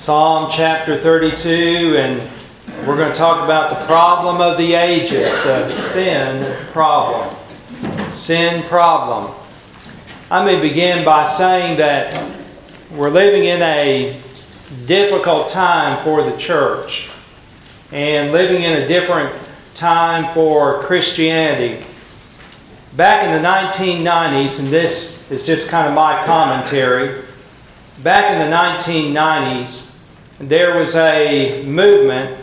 Psalm chapter 32, and we're going to talk about the problem of the ages, the sin problem. Sin problem. I may begin by saying that we're living in a difficult time for the church and living in a different time for Christianity. Back in the 1990s, and this is just kind of my commentary, back in the 1990s, there was a movement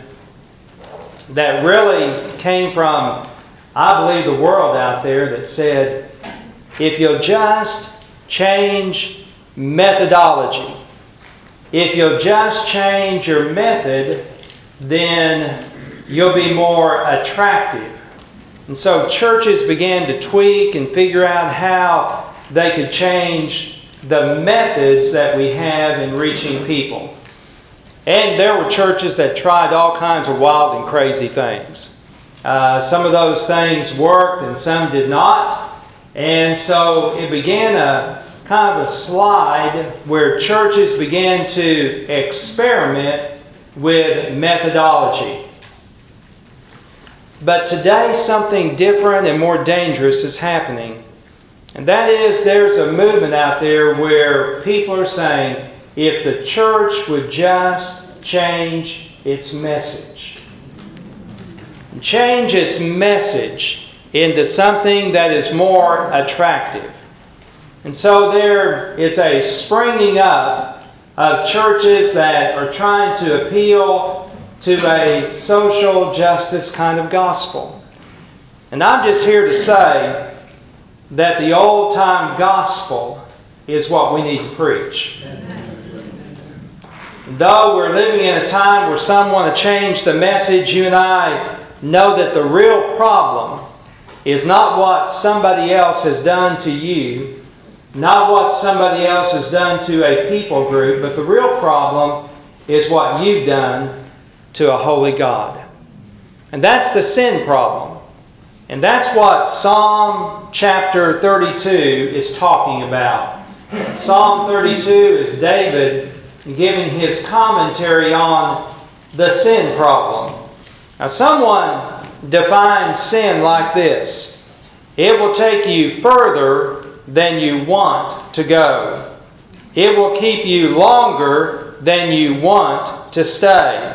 that really came from, I believe, the world out there that said, if you'll just change methodology, if you'll just change your method, then you'll be more attractive. And so churches began to tweak and figure out how they could change the methods that we have in reaching people. And there were churches that tried all kinds of wild and crazy things. Some of those things worked and some did not. And so it began a kind of a slide where churches began to experiment with methodology. But today something different and more dangerous is happening. And that is, there's a movement out there where people are saying, if the church would just change its message. Change its message into something that is more attractive. And so there is a springing up of churches that are trying to appeal to a social justice kind of gospel. And I'm just here to say that the old-time gospel is what we need to preach. Though we're living in a time where some want to change the message, you and I know that the real problem is not what somebody else has done to you, not what somebody else has done to a people group, but the real problem is what you've done to a holy God. And that's the sin problem. And that's what Psalm chapter 32 is talking about. Psalm 32 is David giving his commentary on the sin problem. Now, someone defines sin like this: it will take you further than you want to go. It will keep you longer than you want to stay.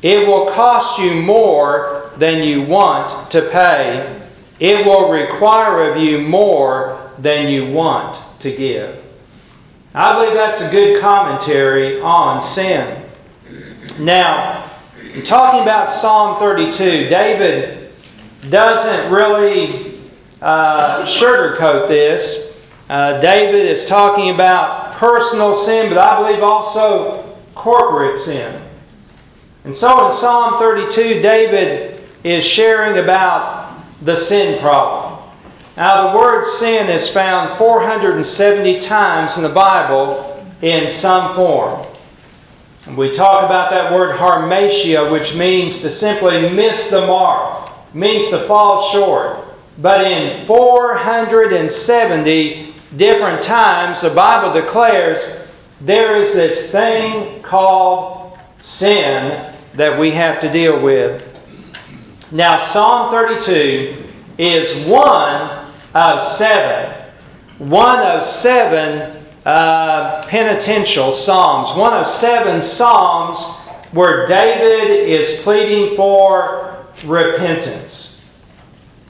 It will cost you more than you want to pay. It will require of you more than you want to give. I believe that's a good commentary on sin. Now, in talking about Psalm 32, David doesn't really sugarcoat this. David is talking about personal sin, but I believe also corporate sin. And so in Psalm 32, David is sharing about the sin problem. Now, the word sin is found 470 times in the Bible in some form. And we talk about that word hamartia, which means to simply miss the mark, means to fall short. But in 470 different times, the Bible declares there is this thing called sin that we have to deal with. Now, Psalm 32 is one of seven penitential psalms, one of seven psalms where David is pleading for repentance.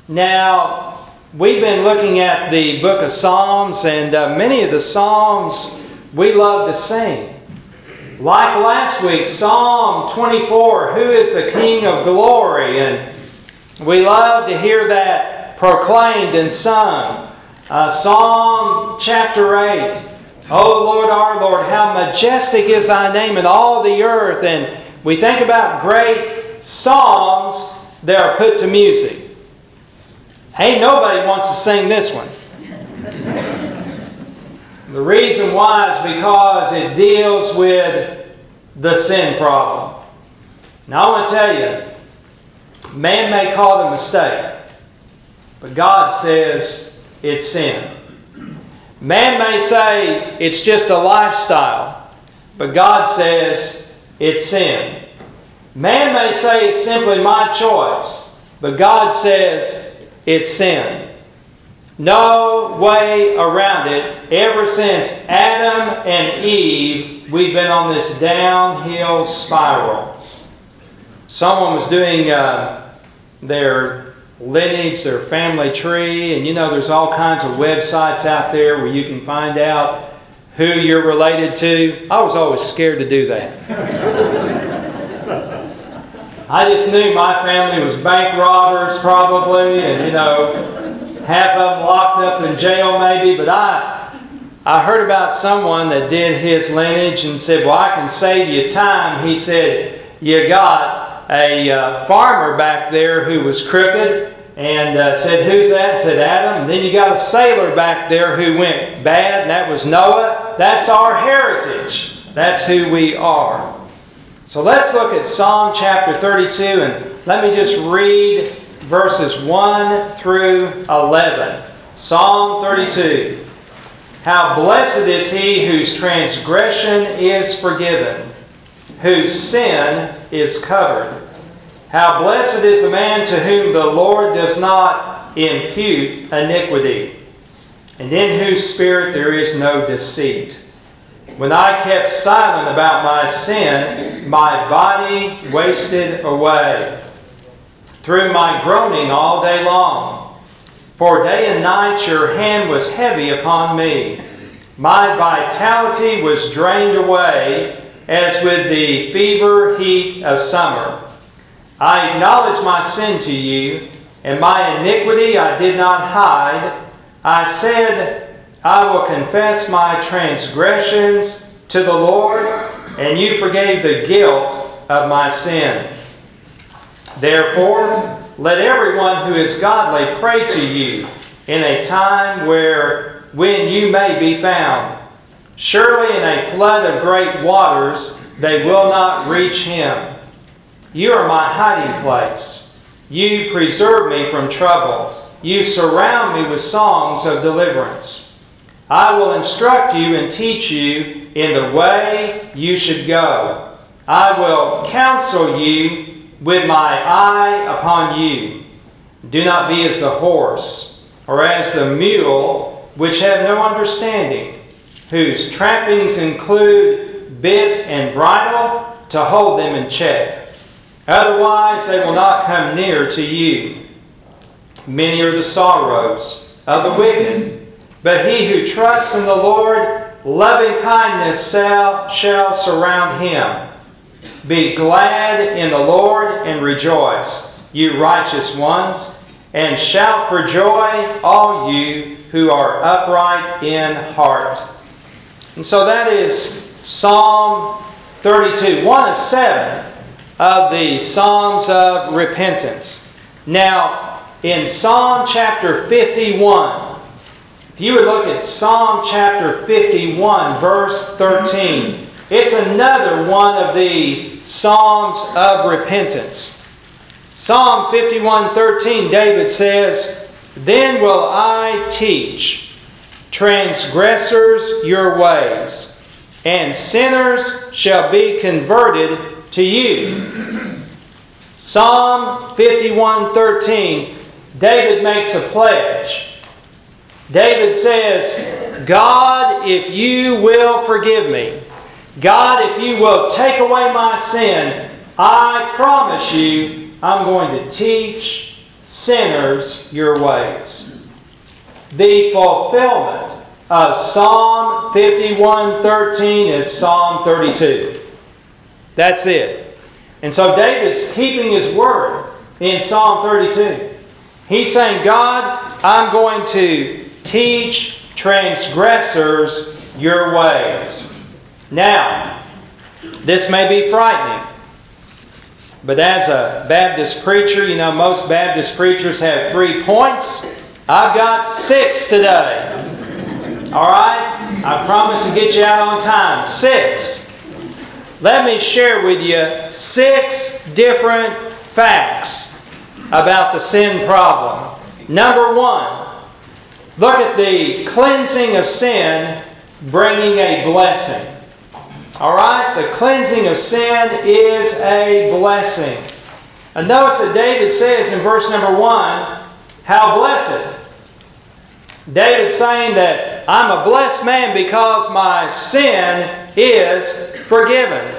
Now, we've been looking at the book of Psalms, and many of the psalms we love to sing. Like last week, Psalm 24, who is the King of Glory? And we love to hear that proclaimed and sung. Psalm chapter 8, O Lord, our Lord, how majestic is Thy name in all the earth. And we think about great psalms that are put to music. Ain't nobody wants to sing this one. The reason why is because it deals with the sin problem. Now I want to tell you, man may call it a mistake, but God says it's sin. Man may say it's just a lifestyle, But God says it's sin. Man may say it's simply my choice, but God says it's sin. No way around it. Ever since Adam and Eve, we've been on this downhill spiral. Someone was doing their lineage, their family tree, and you know there's all kinds of websites out there where you can find out who you're related to. I was always scared to do that. I just knew my family was bank robbers probably, and you know, half of them locked up in jail maybe, but I heard about someone that did his lineage and said, well, I can save you time. He said, you got a farmer back there who was crooked, and said, who's that? And said, Adam. And then you got a sailor back there who went bad, and that was Noah. That's our heritage. That's who we are. So let's look at Psalm chapter 32, and let me just read verses 1 through 11. Psalm 32. How blessed is he whose transgression is forgiven, whose sin is covered. How blessed is the man to whom the Lord does not impute iniquity, and in whose spirit there is no deceit. When I kept silent about my sin, my body wasted away through my groaning all day long. For day and night your hand was heavy upon me. My vitality was drained away, as with the fever heat of summer. I acknowledged my sin to you, and my iniquity I did not hide. I said, I will confess my transgressions to the Lord, and you forgave the guilt of my sin. Therefore, let everyone who is godly pray to you in a time when you may be found. Surely in a flood of great waters they will not reach him. You are my hiding place. You preserve me from trouble. You surround me with songs of deliverance. I will instruct you and teach you in the way you should go. I will counsel you with my eye upon you. Do not be as the horse, or as the mule, which have no understanding, whose trappings include bit and bridle to hold them in check. Otherwise they will not come near to you. Many are the sorrows of the wicked, but he who trusts in the Lord, loving kindness shall surround him. Be glad in the Lord and rejoice, you righteous ones, and shout for joy, all you who are upright in heart. And so that is Psalm 32, one of seven of the Psalms of repentance. Now, in Psalm chapter 51, if you would look at Psalm chapter 51, verse 13, it's another one of the Psalms of repentance. Psalm 51:13, David says, then will I teach transgressors your ways, and sinners shall be converted to you. Psalm 51:13, David makes a pledge. David says, God, if you will forgive me, God, if you will take away my sin, I promise you I'm going to teach sinners your ways. The fulfillment of Psalm 51:13 is Psalm 32. That's it. And so David's keeping his word in Psalm 32. He's saying, God, I'm going to teach transgressors your ways. Now, this may be frightening, but as a Baptist preacher, you know, most Baptist preachers have 3 points. I've got 6 today. All right? I promise to get you out on time. 6. Let me share with you 6 different facts about the sin problem. Number 1, look at the cleansing of sin bringing a blessing. All right? The cleansing of sin is a blessing. And notice that David says in verse number 1, how blessed. David's saying that I'm a blessed man because my sin is forgiven.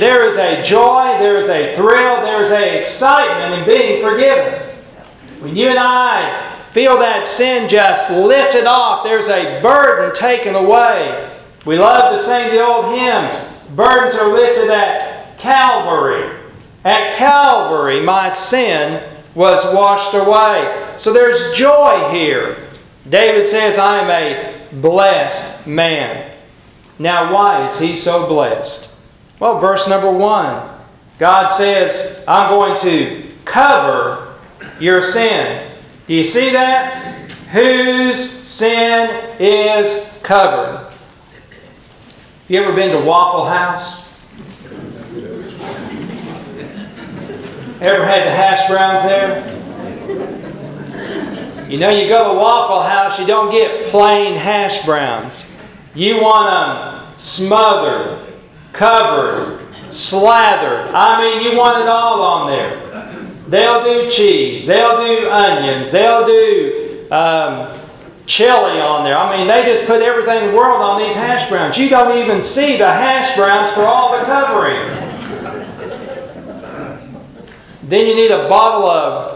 There is a joy, there is a thrill, there is an excitement in being forgiven. When you and I feel that sin just lifted off, there's a burden taken away. We love to sing the old hymn, burdens are lifted at Calvary. At Calvary my sin was washed away. So there's joy here. David says, I am a blessed man. Now, why is he so blessed? Well, verse number 1. God says, I'm going to cover your sin. Do you see that? Whose sin is covered? Have you ever been to Waffle House? Ever had the hash browns there? You know, you go to Waffle House, you don't get plain hash browns. You want them smothered, covered, slathered. I mean, you want it all on there. They'll do cheese. They'll do onions. They'll do chili on there. I mean, they just put everything in the world on these hash browns. You don't even see the hash browns for all the covering. Then you need a bottle of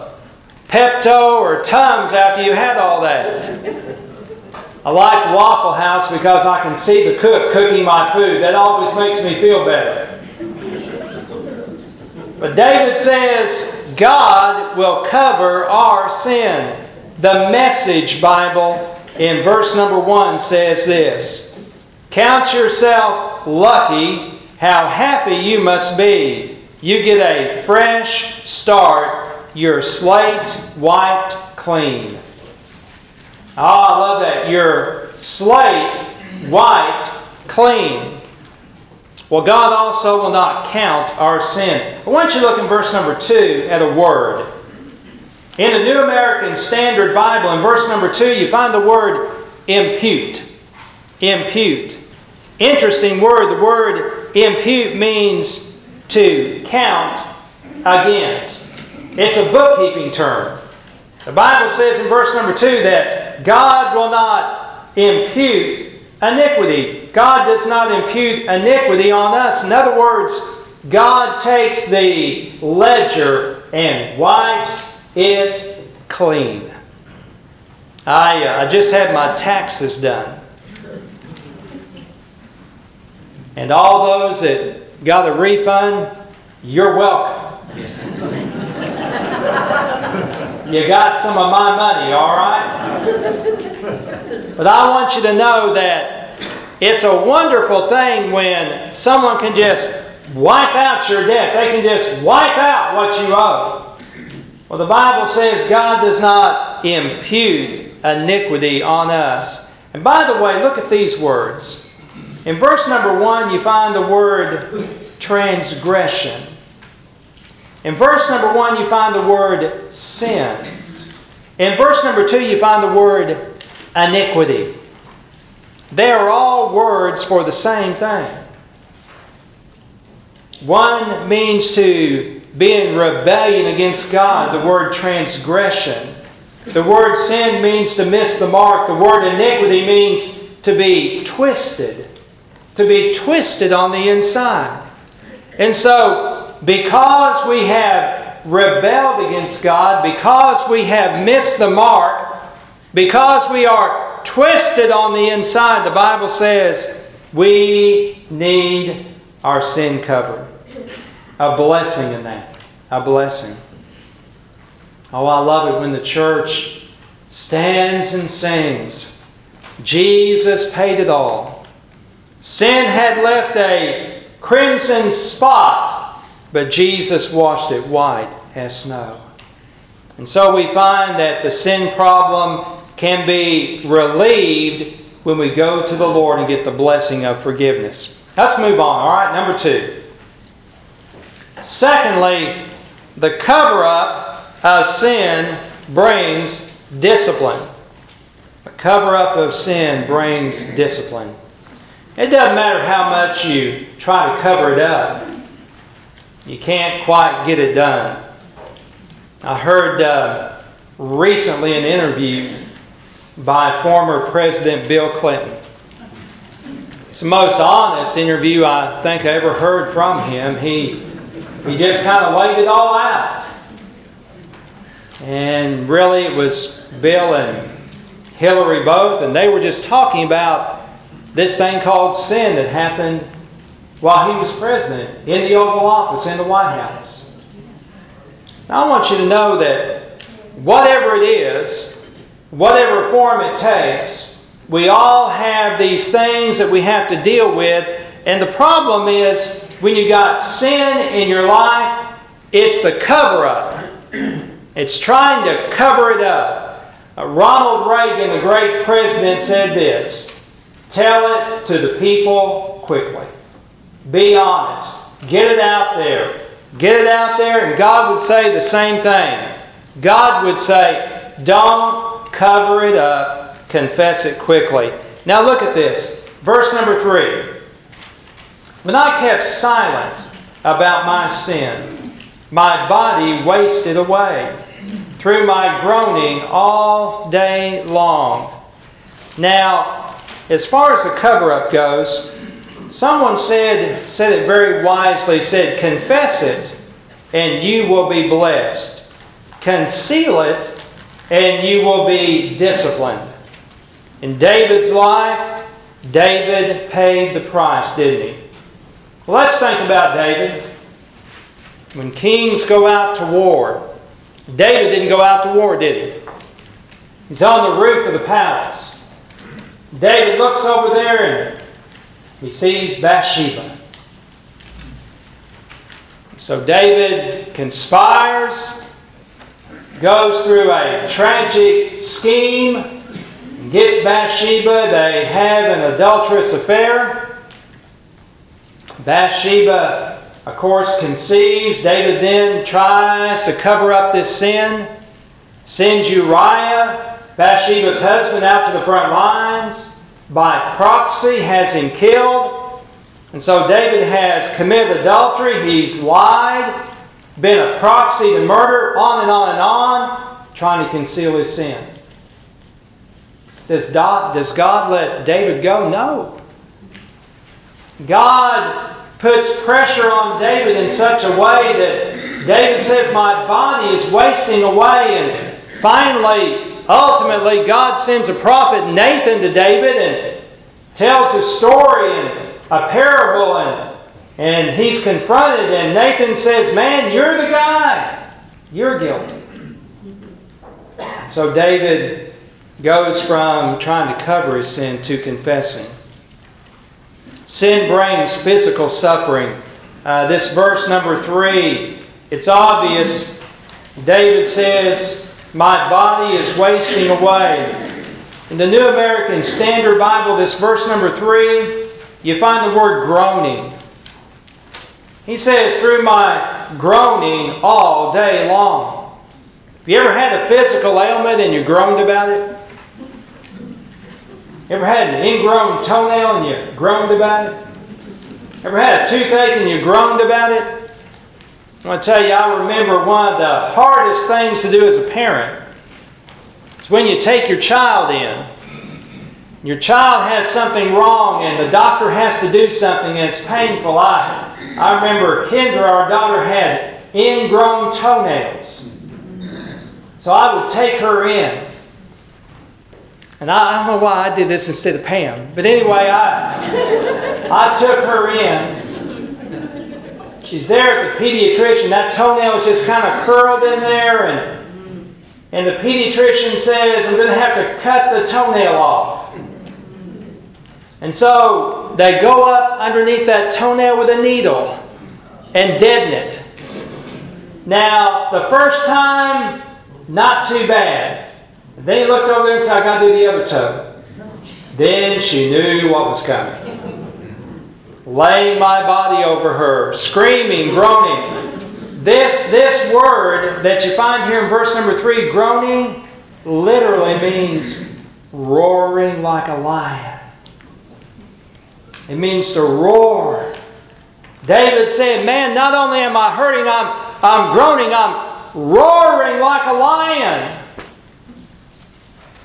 Pepto or Tums after you had all that. I like Waffle House because I can see the cook cooking my food. That always makes me feel better. But David says, God will cover our sin. The Message Bible in verse number 1 says this, count yourself lucky, how happy you must be. You get a fresh start. Your slate's wiped clean. Oh, I love that. Your slate wiped clean. Well, God also will not count our sin. I want you to look in verse number 2 at a word. In the New American Standard Bible, in verse number 2, you find the word impute. Impute. Interesting word. The word impute means to count against. It's a bookkeeping term. The Bible says in verse number 2 that God will not impute iniquity. God does not impute iniquity on us. In other words, God takes the ledger and wipes it clean. I just had my taxes done. And all those that got a refund, you're welcome. You got some of my money, all right? But I want you to know that it's a wonderful thing when someone can just wipe out your debt. They can just wipe out what you owe. Well, the Bible says God does not impute iniquity on us. And by the way, look at these words. In verse number 1, you find the word transgression. In verse number 1, you find the word sin. In verse number 2, you find the word iniquity. They are all words for the same thing. One means to be in rebellion against God, the word transgression. The word sin means to miss the mark. The word iniquity means to be twisted on the inside. And so, because we have rebelled against God, because we have missed the mark, because we are twisted on the inside, the Bible says we need our sin covered. A blessing in that. A blessing. Oh, I love it when the church stands and sings, Jesus paid it all. Sin had left a crimson spot, but Jesus washed it white as snow. And so we find that the sin problem can be relieved when we go to the Lord and get the blessing of forgiveness. Let's move on, all right? Number 2. Secondly, the cover-up of sin brings discipline. The cover-up of sin brings discipline. It doesn't matter how much you try to cover it up. You can't quite get it done. I heard recently an interview by former President Bill Clinton. It's the most honest interview I think I ever heard from him. He just kind of laid it all out. And really it was Bill and Hillary both, and they were just talking about this thing called sin that happened while he was president in the Oval Office, in the White House. Now, I want you to know that whatever it is, whatever form it takes, we all have these things that we have to deal with. And the problem is, when you got sin in your life, it's the cover-up. It's trying to cover it up. Ronald Reagan, the great president, said this: "Tell it to the people quickly." Be honest. Get it out there. Get it out there, and God would say the same thing. God would say, don't cover it up. Confess it quickly. Now look at this. Verse number 3. When I kept silent about my sin, my body wasted away through my groaning all day long. Now, as far as the cover-up goes, someone said it very wisely, said, confess it and you will be blessed. Conceal it and you will be disciplined. In David's life, David paid the price, didn't he? Well, let's think about David. When kings go out to war, David didn't go out to war, did he? He's on the roof of the palace. David looks over there and he sees Bathsheba. So David conspires, goes through a tragic scheme, gets Bathsheba. They have an adulterous affair. Bathsheba, of course, conceives. David then tries to cover up this sin, sends Uriah, Bathsheba's husband, out to the front lines. By proxy has him killed. And so David has committed adultery. He's lied. Been a proxy to murder. On and on and on. Trying to conceal his sin. Does God let David go? No. God puts pressure on David in such a way that David says, my body is wasting away. And finally, ultimately, God sends a prophet, Nathan, to David and tells his story and a parable, and he's confronted, and Nathan says, man, you're the guy. You're guilty. So David goes from trying to cover his sin to confessing. Sin brings physical suffering. This verse number 3, it's obvious. David says, my body is wasting away. In the New American Standard Bible, this verse number 3, you find the word groaning. He says, through my groaning all day long. Have you ever had a physical ailment and you groaned about it? Ever had an ingrown toenail and you groaned about it? Ever had a toothache and you groaned about it? I want to tell you, I remember one of the hardest things to do as a parent is when you take your child in. Your child has something wrong and the doctor has to do something and it's painful. I remember Kendra, our daughter, had ingrown toenails. So I would take her in. And I don't know why I did this instead of Pam. But anyway, I took her in. She's there at the pediatrician. That toenail is just kind of curled in there. And the pediatrician says, I'm going to have to cut the toenail off. And so they go up underneath that toenail with a needle and deaden it. Now, the first time, not too bad. Then he looked over there and said, I've got to do the other toe. Then she knew what was coming. Laying my body over her, screaming, groaning. This word that you find here in verse number 3, groaning, literally means roaring like a lion. It means to roar. David said, man, not only am I hurting, I'm groaning, I'm roaring like a lion.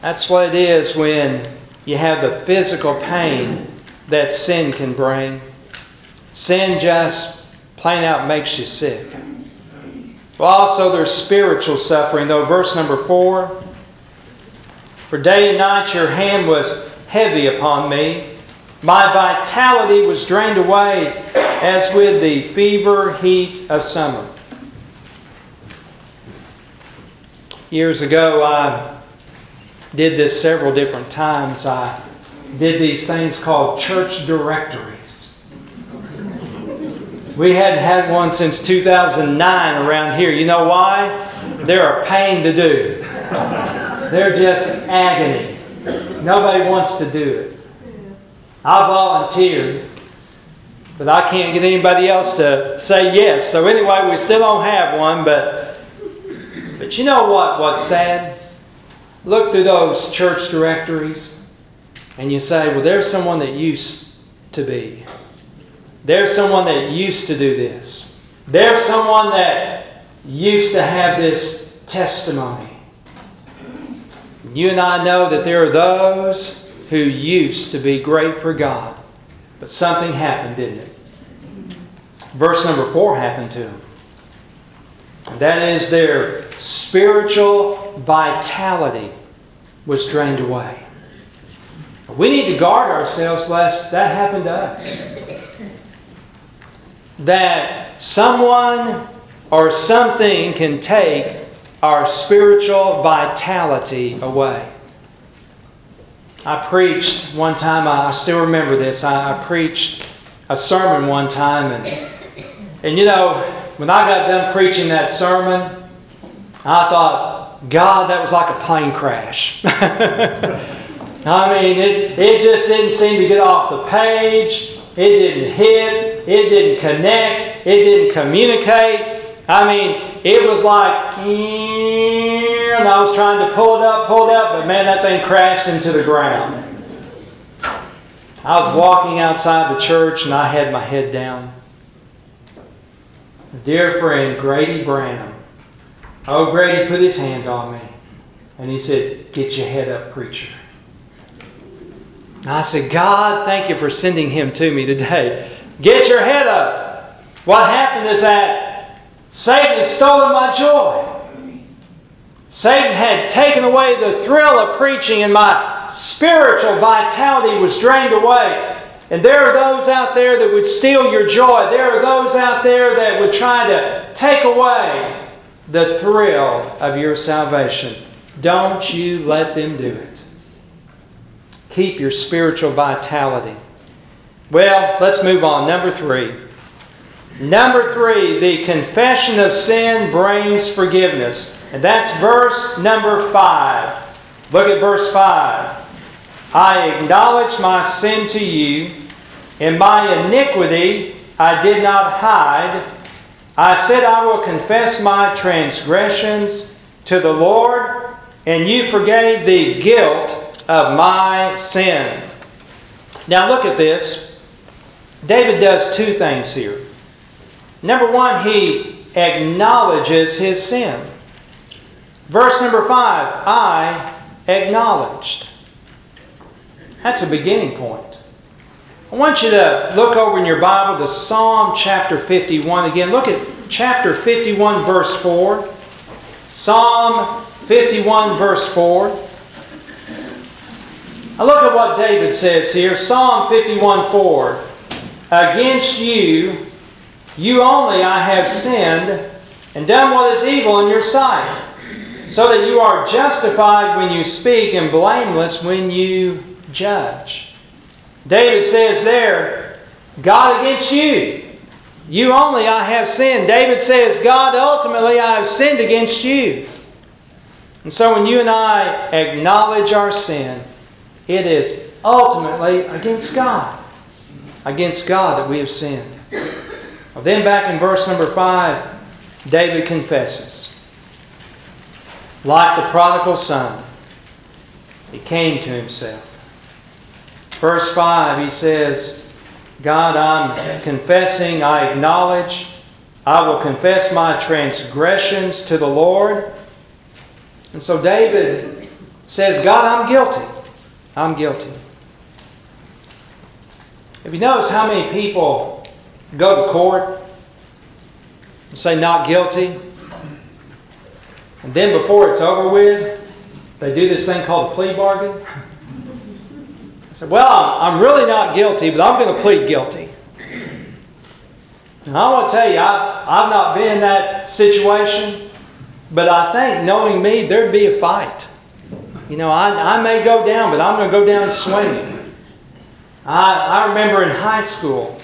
That's what it is when you have the physical pain that sin can bring. Sin just plain out makes you sick. Well, also there's spiritual suffering, though. Verse number 4. For day and night your hand was heavy upon me. My vitality was drained away as with the fever heat of summer. Years ago, I did this several different times. I did these things called church directories. We hadn't had one since 2009 around here. You know why? They're a pain to do. They're just agony. Nobody wants to do it. I volunteered, but I can't get anybody else to say yes. So anyway, we still don't have one, but you know what? What's sad? Look through those church directories and you say, well, there's someone that used to be. There's someone that used to do this. There's someone that used to have this testimony. You and I know that there are those who used to be great for God. But something happened, didn't it? Verse number 4 happened to them. That is, their spiritual vitality was drained away. We need to guard ourselves lest that happen to us. That someone or something can take our spiritual vitality away. I preached one time, I still remember this, I preached a sermon one time, and you know, when I got done preaching that sermon, I thought, God, that was like a plane crash. I mean, it just didn't seem to get off the page, it didn't hit, it didn't connect, it didn't communicate. I mean, it was like... And I was trying to pull it up, but man, that thing crashed into the ground. I was walking outside the church and I had my head down. Dear friend, Grady Branham. Oh, Grady put his hand on me and he said, get your head up, preacher. And I said, God, thank you for sending him to me today. Get your head up. What happened is that Satan had stolen my joy. Satan had taken away the thrill of preaching and my spiritual vitality was drained away. And there are those out there that would steal your joy. There are those out there that would try to take away the thrill of your salvation. Don't you let them do it. Keep your spiritual vitality. Well, let's move on. Number 3. Number 3, the confession of sin brings forgiveness. And that's verse number 5. Look at verse 5. I acknowledge my sin to you, and my iniquity I did not hide. I said I will confess my transgressions to the Lord, and you forgave the guilt of my sin. Now look at this. David does two things here. Number 1, he acknowledges his sin. Verse number 5, I acknowledged. That's a beginning point. I want you to look over in your Bible to Psalm chapter 51 again. Look at chapter 51 verse 4. Psalm 51 verse 4. Now look at what David says here. Psalm 51 4. Against you, you only I have sinned and done what is evil in your sight, so that you are justified when you speak and blameless when you judge. David says there, God, against you, you only I have sinned. David says, God, ultimately I have sinned against you. And so when you and I acknowledge our sin, it is ultimately against God. Against God that we have sinned. Well, then back in verse number 5, David confesses. Like the prodigal son, he came to himself. Verse 5, he says, God, I'm confessing, I acknowledge, I will confess my transgressions to the Lord. And so David says, God, I'm guilty. I'm guilty. Have you noticed how many people go to court and say not guilty? And then before it's over with, they do this thing called a plea bargain. I said, well, I'm really not guilty, but I'm going to plead guilty. And I want to tell you, I've not been in that situation, but I think, knowing me, there'd be a fight. You know, I may go down, but I'm going to go down swinging. I remember in high school,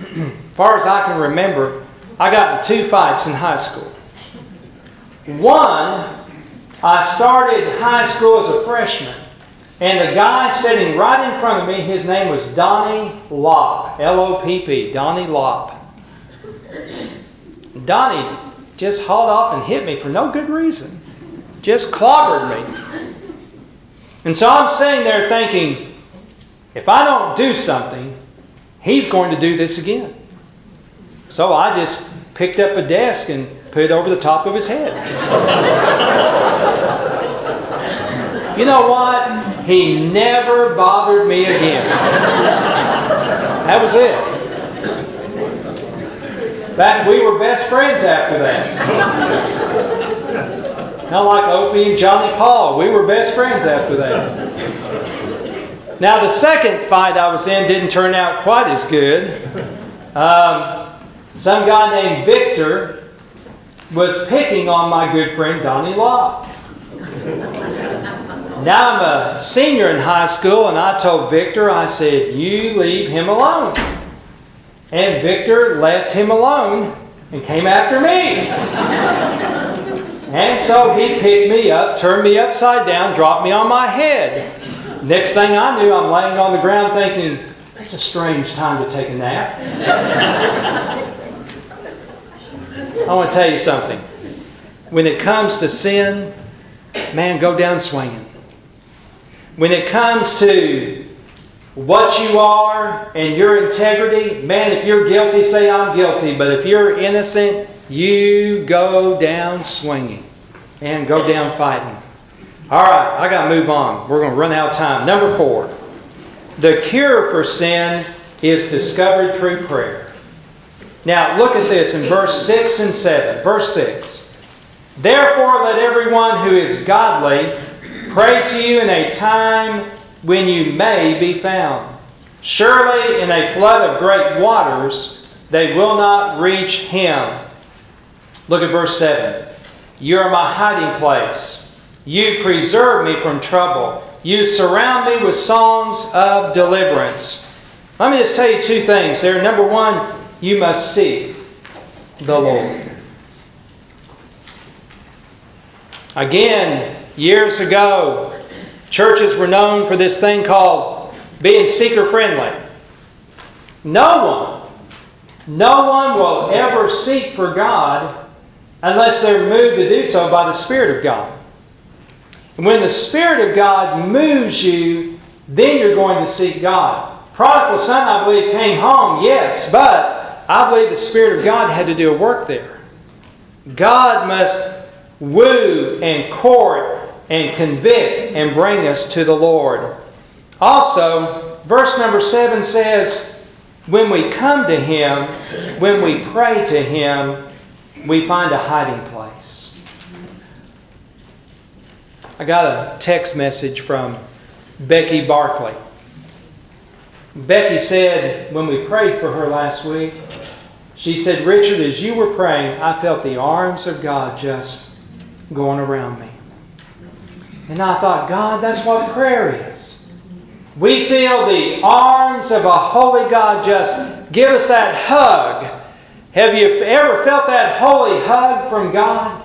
as far as I can remember, I got in two fights in high school. One, I started high school as a freshman, and the guy sitting right in front of me, his name was Donnie Lopp, L-O-P-P, Donnie Lopp. Donnie just hauled off and hit me for no good reason. Just clobbered me. And so I'm sitting there thinking, if I don't do something, he's going to do this again. So I just picked up a desk and put it over the top of his head. You know what? He never bothered me again. That was it. In fact, we were best friends after that. Not like Opie and Johnny Paul. We were best friends after that. Now, the second fight I was in didn't turn out quite as good. Some guy named Victor was picking on my good friend Donnie Locke. Now I'm a senior in high school, and I told Victor, I said, you leave him alone. And Victor left him alone and came after me. And so he picked me up, turned me upside down, dropped me on my head. Next thing I knew, I'm laying on the ground thinking, that's a strange time to take a nap. I want to tell you something. When it comes to sin, man, go down swinging. When it comes to what you are and your integrity, man, if you're guilty, say I'm guilty. But if you're innocent, you go down swinging and go down fighting. All right, I got to move on. We're going to run out of time. Number 4, the cure for sin is discovered through prayer. Now, look at this in verse 6 and 7. Verse 6, therefore let everyone who is godly pray to you in a time when you may be found. Surely in a flood of great waters, they will not reach him. Look at verse 7. You are my hiding place. You preserve me from trouble. You surround me with songs of deliverance. Let me just tell you two things there. Number 1, you must seek the Lord. Again, years ago, churches were known for this thing called being seeker-friendly. No one will ever seek for God unless they're moved to do so by the Spirit of God. And when the Spirit of God moves you, then you're going to seek God. Prodigal son, I believe, came home, yes, but I believe the Spirit of God had to do a work there. God must woo and court and convict and bring us to the Lord. Also, verse number 7 says, when we come to Him, when we pray to Him, we find a hiding place. I got a text message from Becky Barkley. Becky said, when we prayed for her last week, she said, Richard, as you were praying, I felt the arms of God just going around me. And I thought, God, that's what prayer is. We feel the arms of a holy God just give us that hug. Have you ever felt that holy hug from God?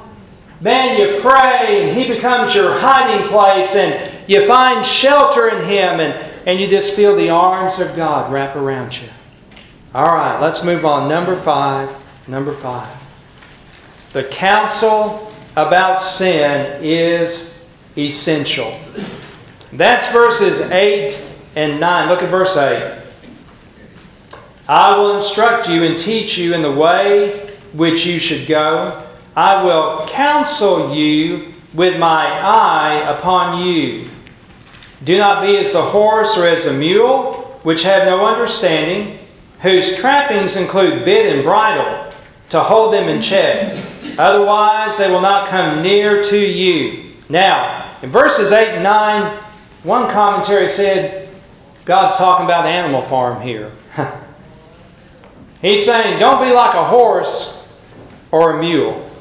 Man, you pray and He becomes your hiding place and you find shelter in Him and you just feel the arms of God wrap around you. All right, let's move on. Number five. The counsel about sin is essential. That's verses 8 and 9. Look at verse 8. I will instruct you and teach you in the way which you should go. I will counsel you with my eye upon you. Do not be as the horse or as the mule, which have no understanding, whose trappings include bit and bridle, to hold them in check. Otherwise, they will not come near to you. Now, in verses 8 and 9, one commentary said, God's talking about an animal farm here. He's saying, don't be like a horse or a mule.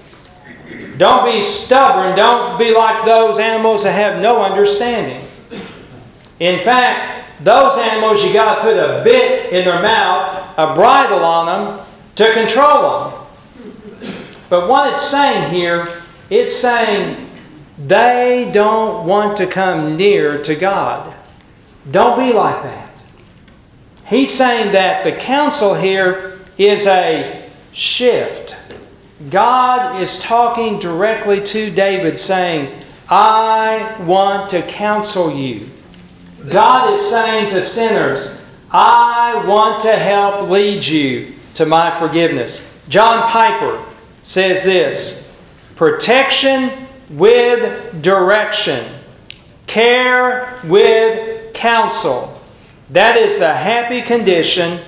Don't be stubborn. Don't be like those animals that have no understanding. In fact, those animals, you got to put a bit in their mouth, a bridle on them, to control them. But what it's saying here, it's saying they don't want to come near to God. Don't be like that. He's saying that the counsel here is a shift. God is talking directly to David saying, I want to counsel you. God is saying to sinners, I want to help lead you to my forgiveness. John Piper says this, protection with direction, care with counsel. That is the happy condition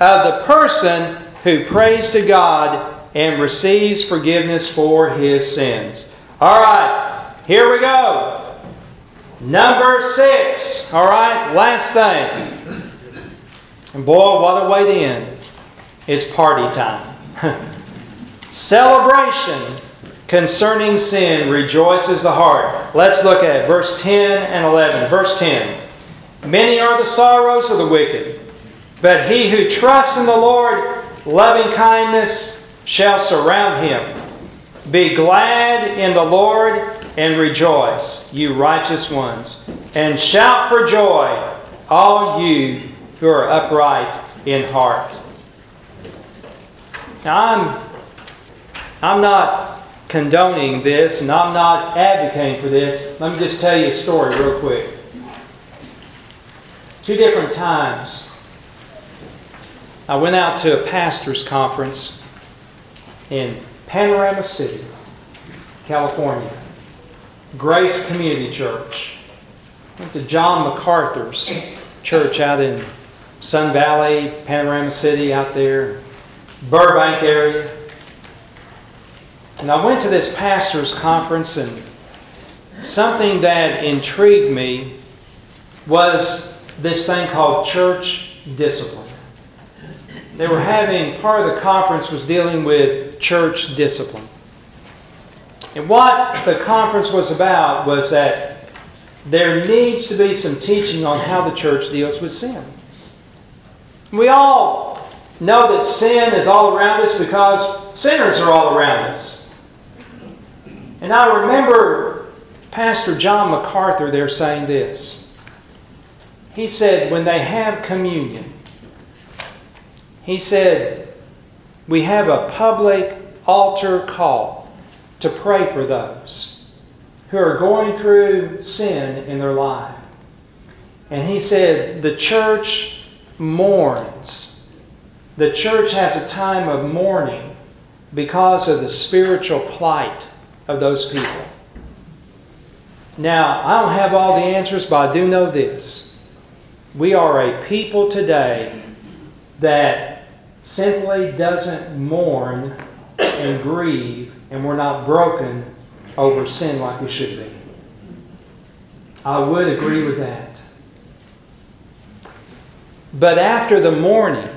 of the person who prays to God and receives forgiveness for his sins. All right, here we go. Number 6. All right, last thing. And boy, what a way to end. It's party time. Celebration concerning sin rejoices the heart. Let's look at it. Verse 10 and 11. Verse 10. Many are the sorrows of the wicked, but he who trusts in the Lord, loving kindness shall surround him. Be glad in the Lord and rejoice, you righteous ones, and shout for joy, all you who are upright in heart. Now, I'm not condoning this, and I'm not advocating for this. Let me just tell you a story real quick. 2 different times, I went out to a pastor's conference in Panorama City, California. Grace Community Church. Went to John MacArthur's church out in Sun Valley, Panorama City out there, Burbank area. And I went to this pastor's conference, and something that intrigued me was this thing called church discipline. They were having, part of the conference was dealing with church discipline. And what the conference was about was that there needs to be some teaching on how the church deals with sin. We all know that sin is all around us because sinners are all around us. And I remember Pastor John MacArthur there saying this. He said, when they have communion, he said, we have a public altar call to pray for those who are going through sin in their life. And he said, the church mourns. The church has a time of mourning because of the spiritual plight of those people. Now, I don't have all the answers, but I do know this. We are a people today that simply doesn't mourn and grieve, and we're not broken over sin like we should be. I would agree with that. But after the mourning,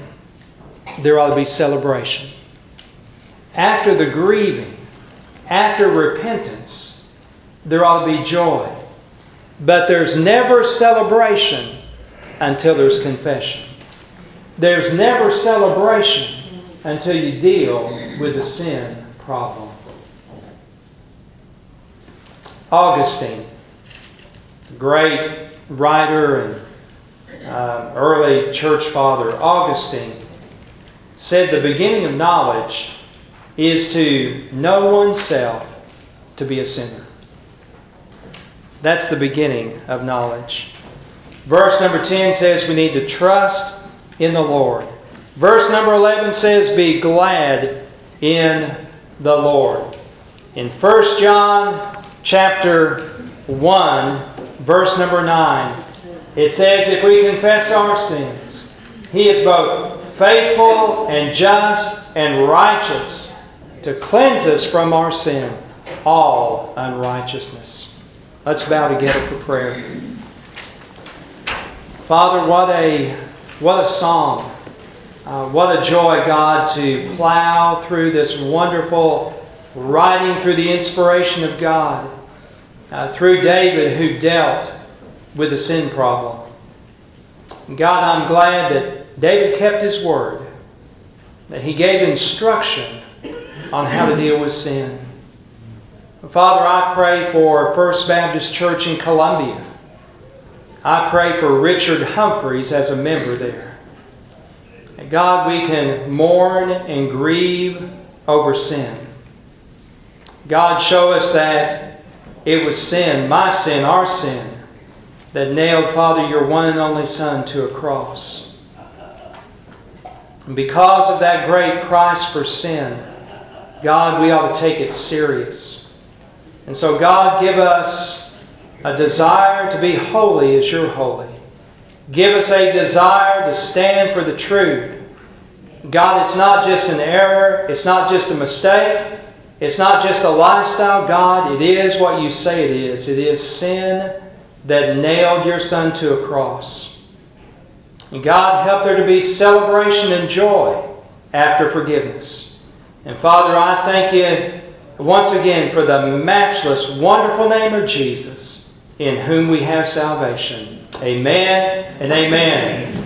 there ought to be celebration. After the grieving, after repentance, there ought to be joy. But there's never celebration until there's confession. There's never celebration until you deal with the sin problem. Augustine, great writer and early church father, Augustine said the beginning of knowledge is to know oneself to be a sinner. That's the beginning of knowledge. Verse number 10 says we need to trust in the Lord. Verse number 11 says, be glad in the Lord. In 1 John chapter 1, verse number 9, it says, if we confess our sins, He is both faithful and just and righteous to cleanse us from our sin, all unrighteousness. Let's bow together for prayer. Father, what a psalm. What a joy, God, to plow through this wonderful writing through the inspiration of God, through David, who dealt with the sin problem. God, I'm glad that David kept his word, that he gave instruction on how to deal with sin. Father, I pray for First Baptist Church in Columbia. I pray for Richard Humphreys as a member there. God, we can mourn and grieve over sin. God, show us that it was sin, my sin, our sin, that nailed, Father, your one and only Son to a cross. And because of that great price for sin, God, we ought to take it serious. And so, God, give us a desire to be holy as you're holy. Give us a desire to stand for the truth. God, it's not just an error. It's not just a mistake. It's not just a lifestyle. God, it is what you say it is. It is sin that nailed your Son to a cross. And God, help there to be celebration and joy after forgiveness. And Father, I thank you once again for the matchless, wonderful name of Jesus, in whom we have salvation. Amen and amen.